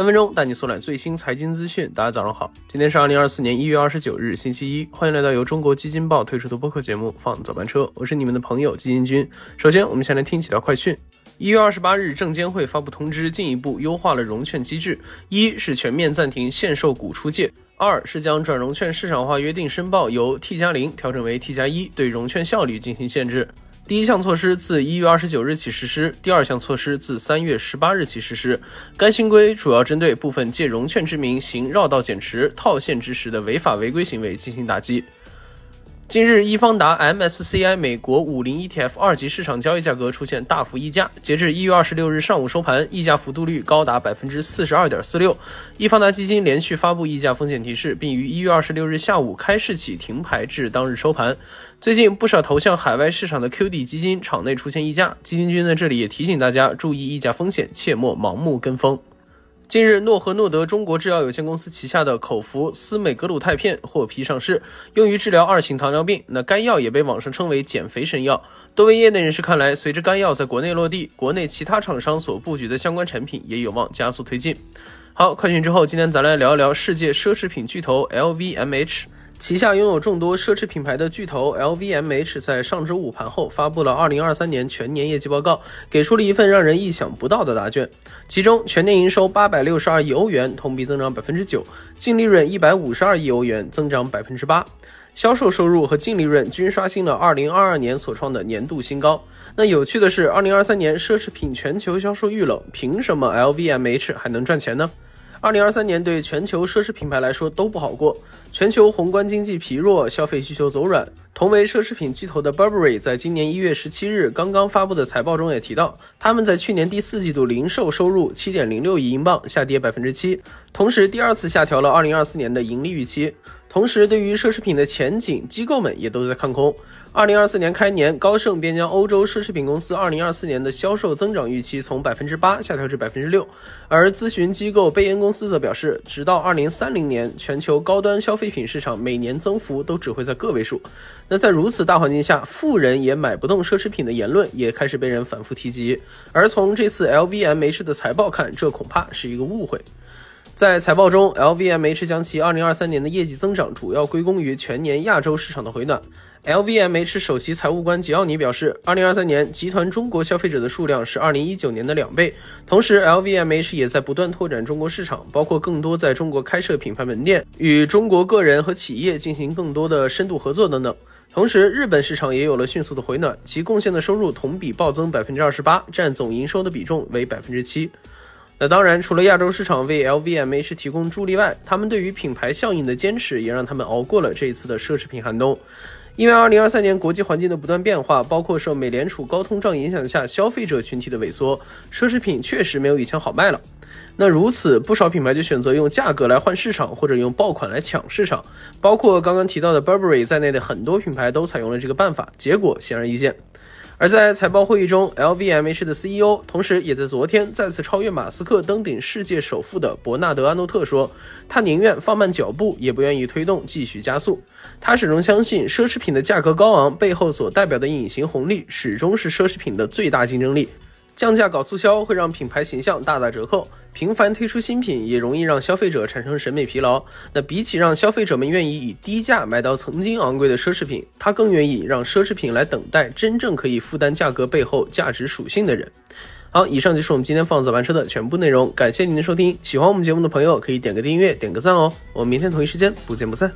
3分钟带你速览最新财经资讯。大家早上好，今天是2024年1月29日星期一，欢迎来到由中国基金报推出的播客节目放早班车，我是你们的朋友基金君。首先我们先来听几条快讯。1月28日证监会发布通知，进一步优化了融券机制，一是全面暂停限售股出借，二是将转融券市场化约定申报由 T+0 调整为 T+1， 对融券效率进行限制。第一项措施自1月29日起实施，第二项措施自3月18日起实施。该新规主要针对部分借融券之名行绕道减持、套现之实的违法违规行为进行打击。近日，易方达 MSCI 美国50 ETF 二级市场交易价格出现大幅溢价，截至1月26日上午收盘，溢价幅度率高达 42.46%。易方达基金连续发布溢价风险提示，并于1月26日下午开市起停牌至当日收盘。最近不少投向海外市场的 QDII 基金场内出现溢价，基金君在这里也提醒大家注意溢价风险，切莫盲目跟风。近日，诺和诺德中国制药有限公司旗下的口服司美格鲁肽片获批上市，用于治疗2型糖尿病。那该药也被网上称为减肥神药。多位业内人士看来，随着该药在国内落地，国内其他厂商所布局的相关产品也有望加速推进。好，快讯之后，今天咱来聊一聊世界奢侈品巨头 LVMH。旗下拥有众多奢侈品牌的巨头 LVMH 在上周五盘后发布了2023年全年业绩报告，给出了一份让人意想不到的答卷。其中全年营收862亿欧元，同比增长 9%， 净利润152亿欧元，增长 8%， 销售收入和净利润均刷新了2022年所创的年度新高。那有趣的是，2023年奢侈品全球销售遇冷，凭什么 LVMH 还能赚钱呢？2023年对全球奢侈品牌来说都不好过，全球宏观经济疲弱，消费需求走软。同为奢侈品巨头的 Burberry 在今年1月17日刚刚发布的财报中也提到，他们在去年第四季度零售收入 7.06 亿英镑，下跌 7%， 同时第二次下调了2024年的盈利预期。同时对于奢侈品的前景，机构们也都在看空。2024年开年，高盛便将欧洲奢侈品公司2024年的销售增长预期从 8% 下调至 6%， 而咨询机构贝恩公司则表示，直到2030年，全球高端消费品市场每年增幅都只会在个位数。那在如此大环境下，富人也买不动奢侈品的言论也开始被人反复提及，而从这次 LVMH 的财报看，这恐怕是一个误会。在财报中， LVMH 将其2023年的业绩增长主要归功于全年亚洲市场的回暖。LVMH 首席财务官吉奥尼表示，2023年集团中国消费者的数量是2019年的2倍，同时 LVMH 也在不断拓展中国市场，包括更多在中国开设品牌门店，与中国个人和企业进行更多的深度合作等等。同时日本市场也有了迅速的回暖，其贡献的收入同比暴增 28%， 占总营收的比重为 7%。那当然，除了亚洲市场为 LVMH 提供助力外，他们对于品牌效应的坚持也让他们熬过了这一次的奢侈品寒冬。因为2023年国际环境的不断变化，包括受美联储高通胀影响下消费者群体的萎缩，奢侈品确实没有以前好卖了。那如此，不少品牌就选择用价格来换市场，或者用爆款来抢市场，包括刚刚提到的 Burberry 在内的很多品牌都采用了这个办法，结果显而易见。而在财报会议中， LVMH 的 CEO 同时也在昨天再次超越马斯克登顶世界首富的伯纳德·安诺特说，他宁愿放慢脚步，也不愿意推动继续加速。他始终相信，奢侈品的价格高昂背后所代表的隐形红利始终是奢侈品的最大竞争力。降价搞促销会让品牌形象大打折扣，频繁推出新品也容易让消费者产生审美疲劳。那比起让消费者们愿意以低价买到曾经昂贵的奢侈品，他更愿意让奢侈品来等待真正可以负担价格背后价值属性的人。好，以上就是我们今天放早班车的全部内容，感谢您的收听。喜欢我们节目的朋友可以点个订阅，点个赞哦。我们明天同一时间不见不散。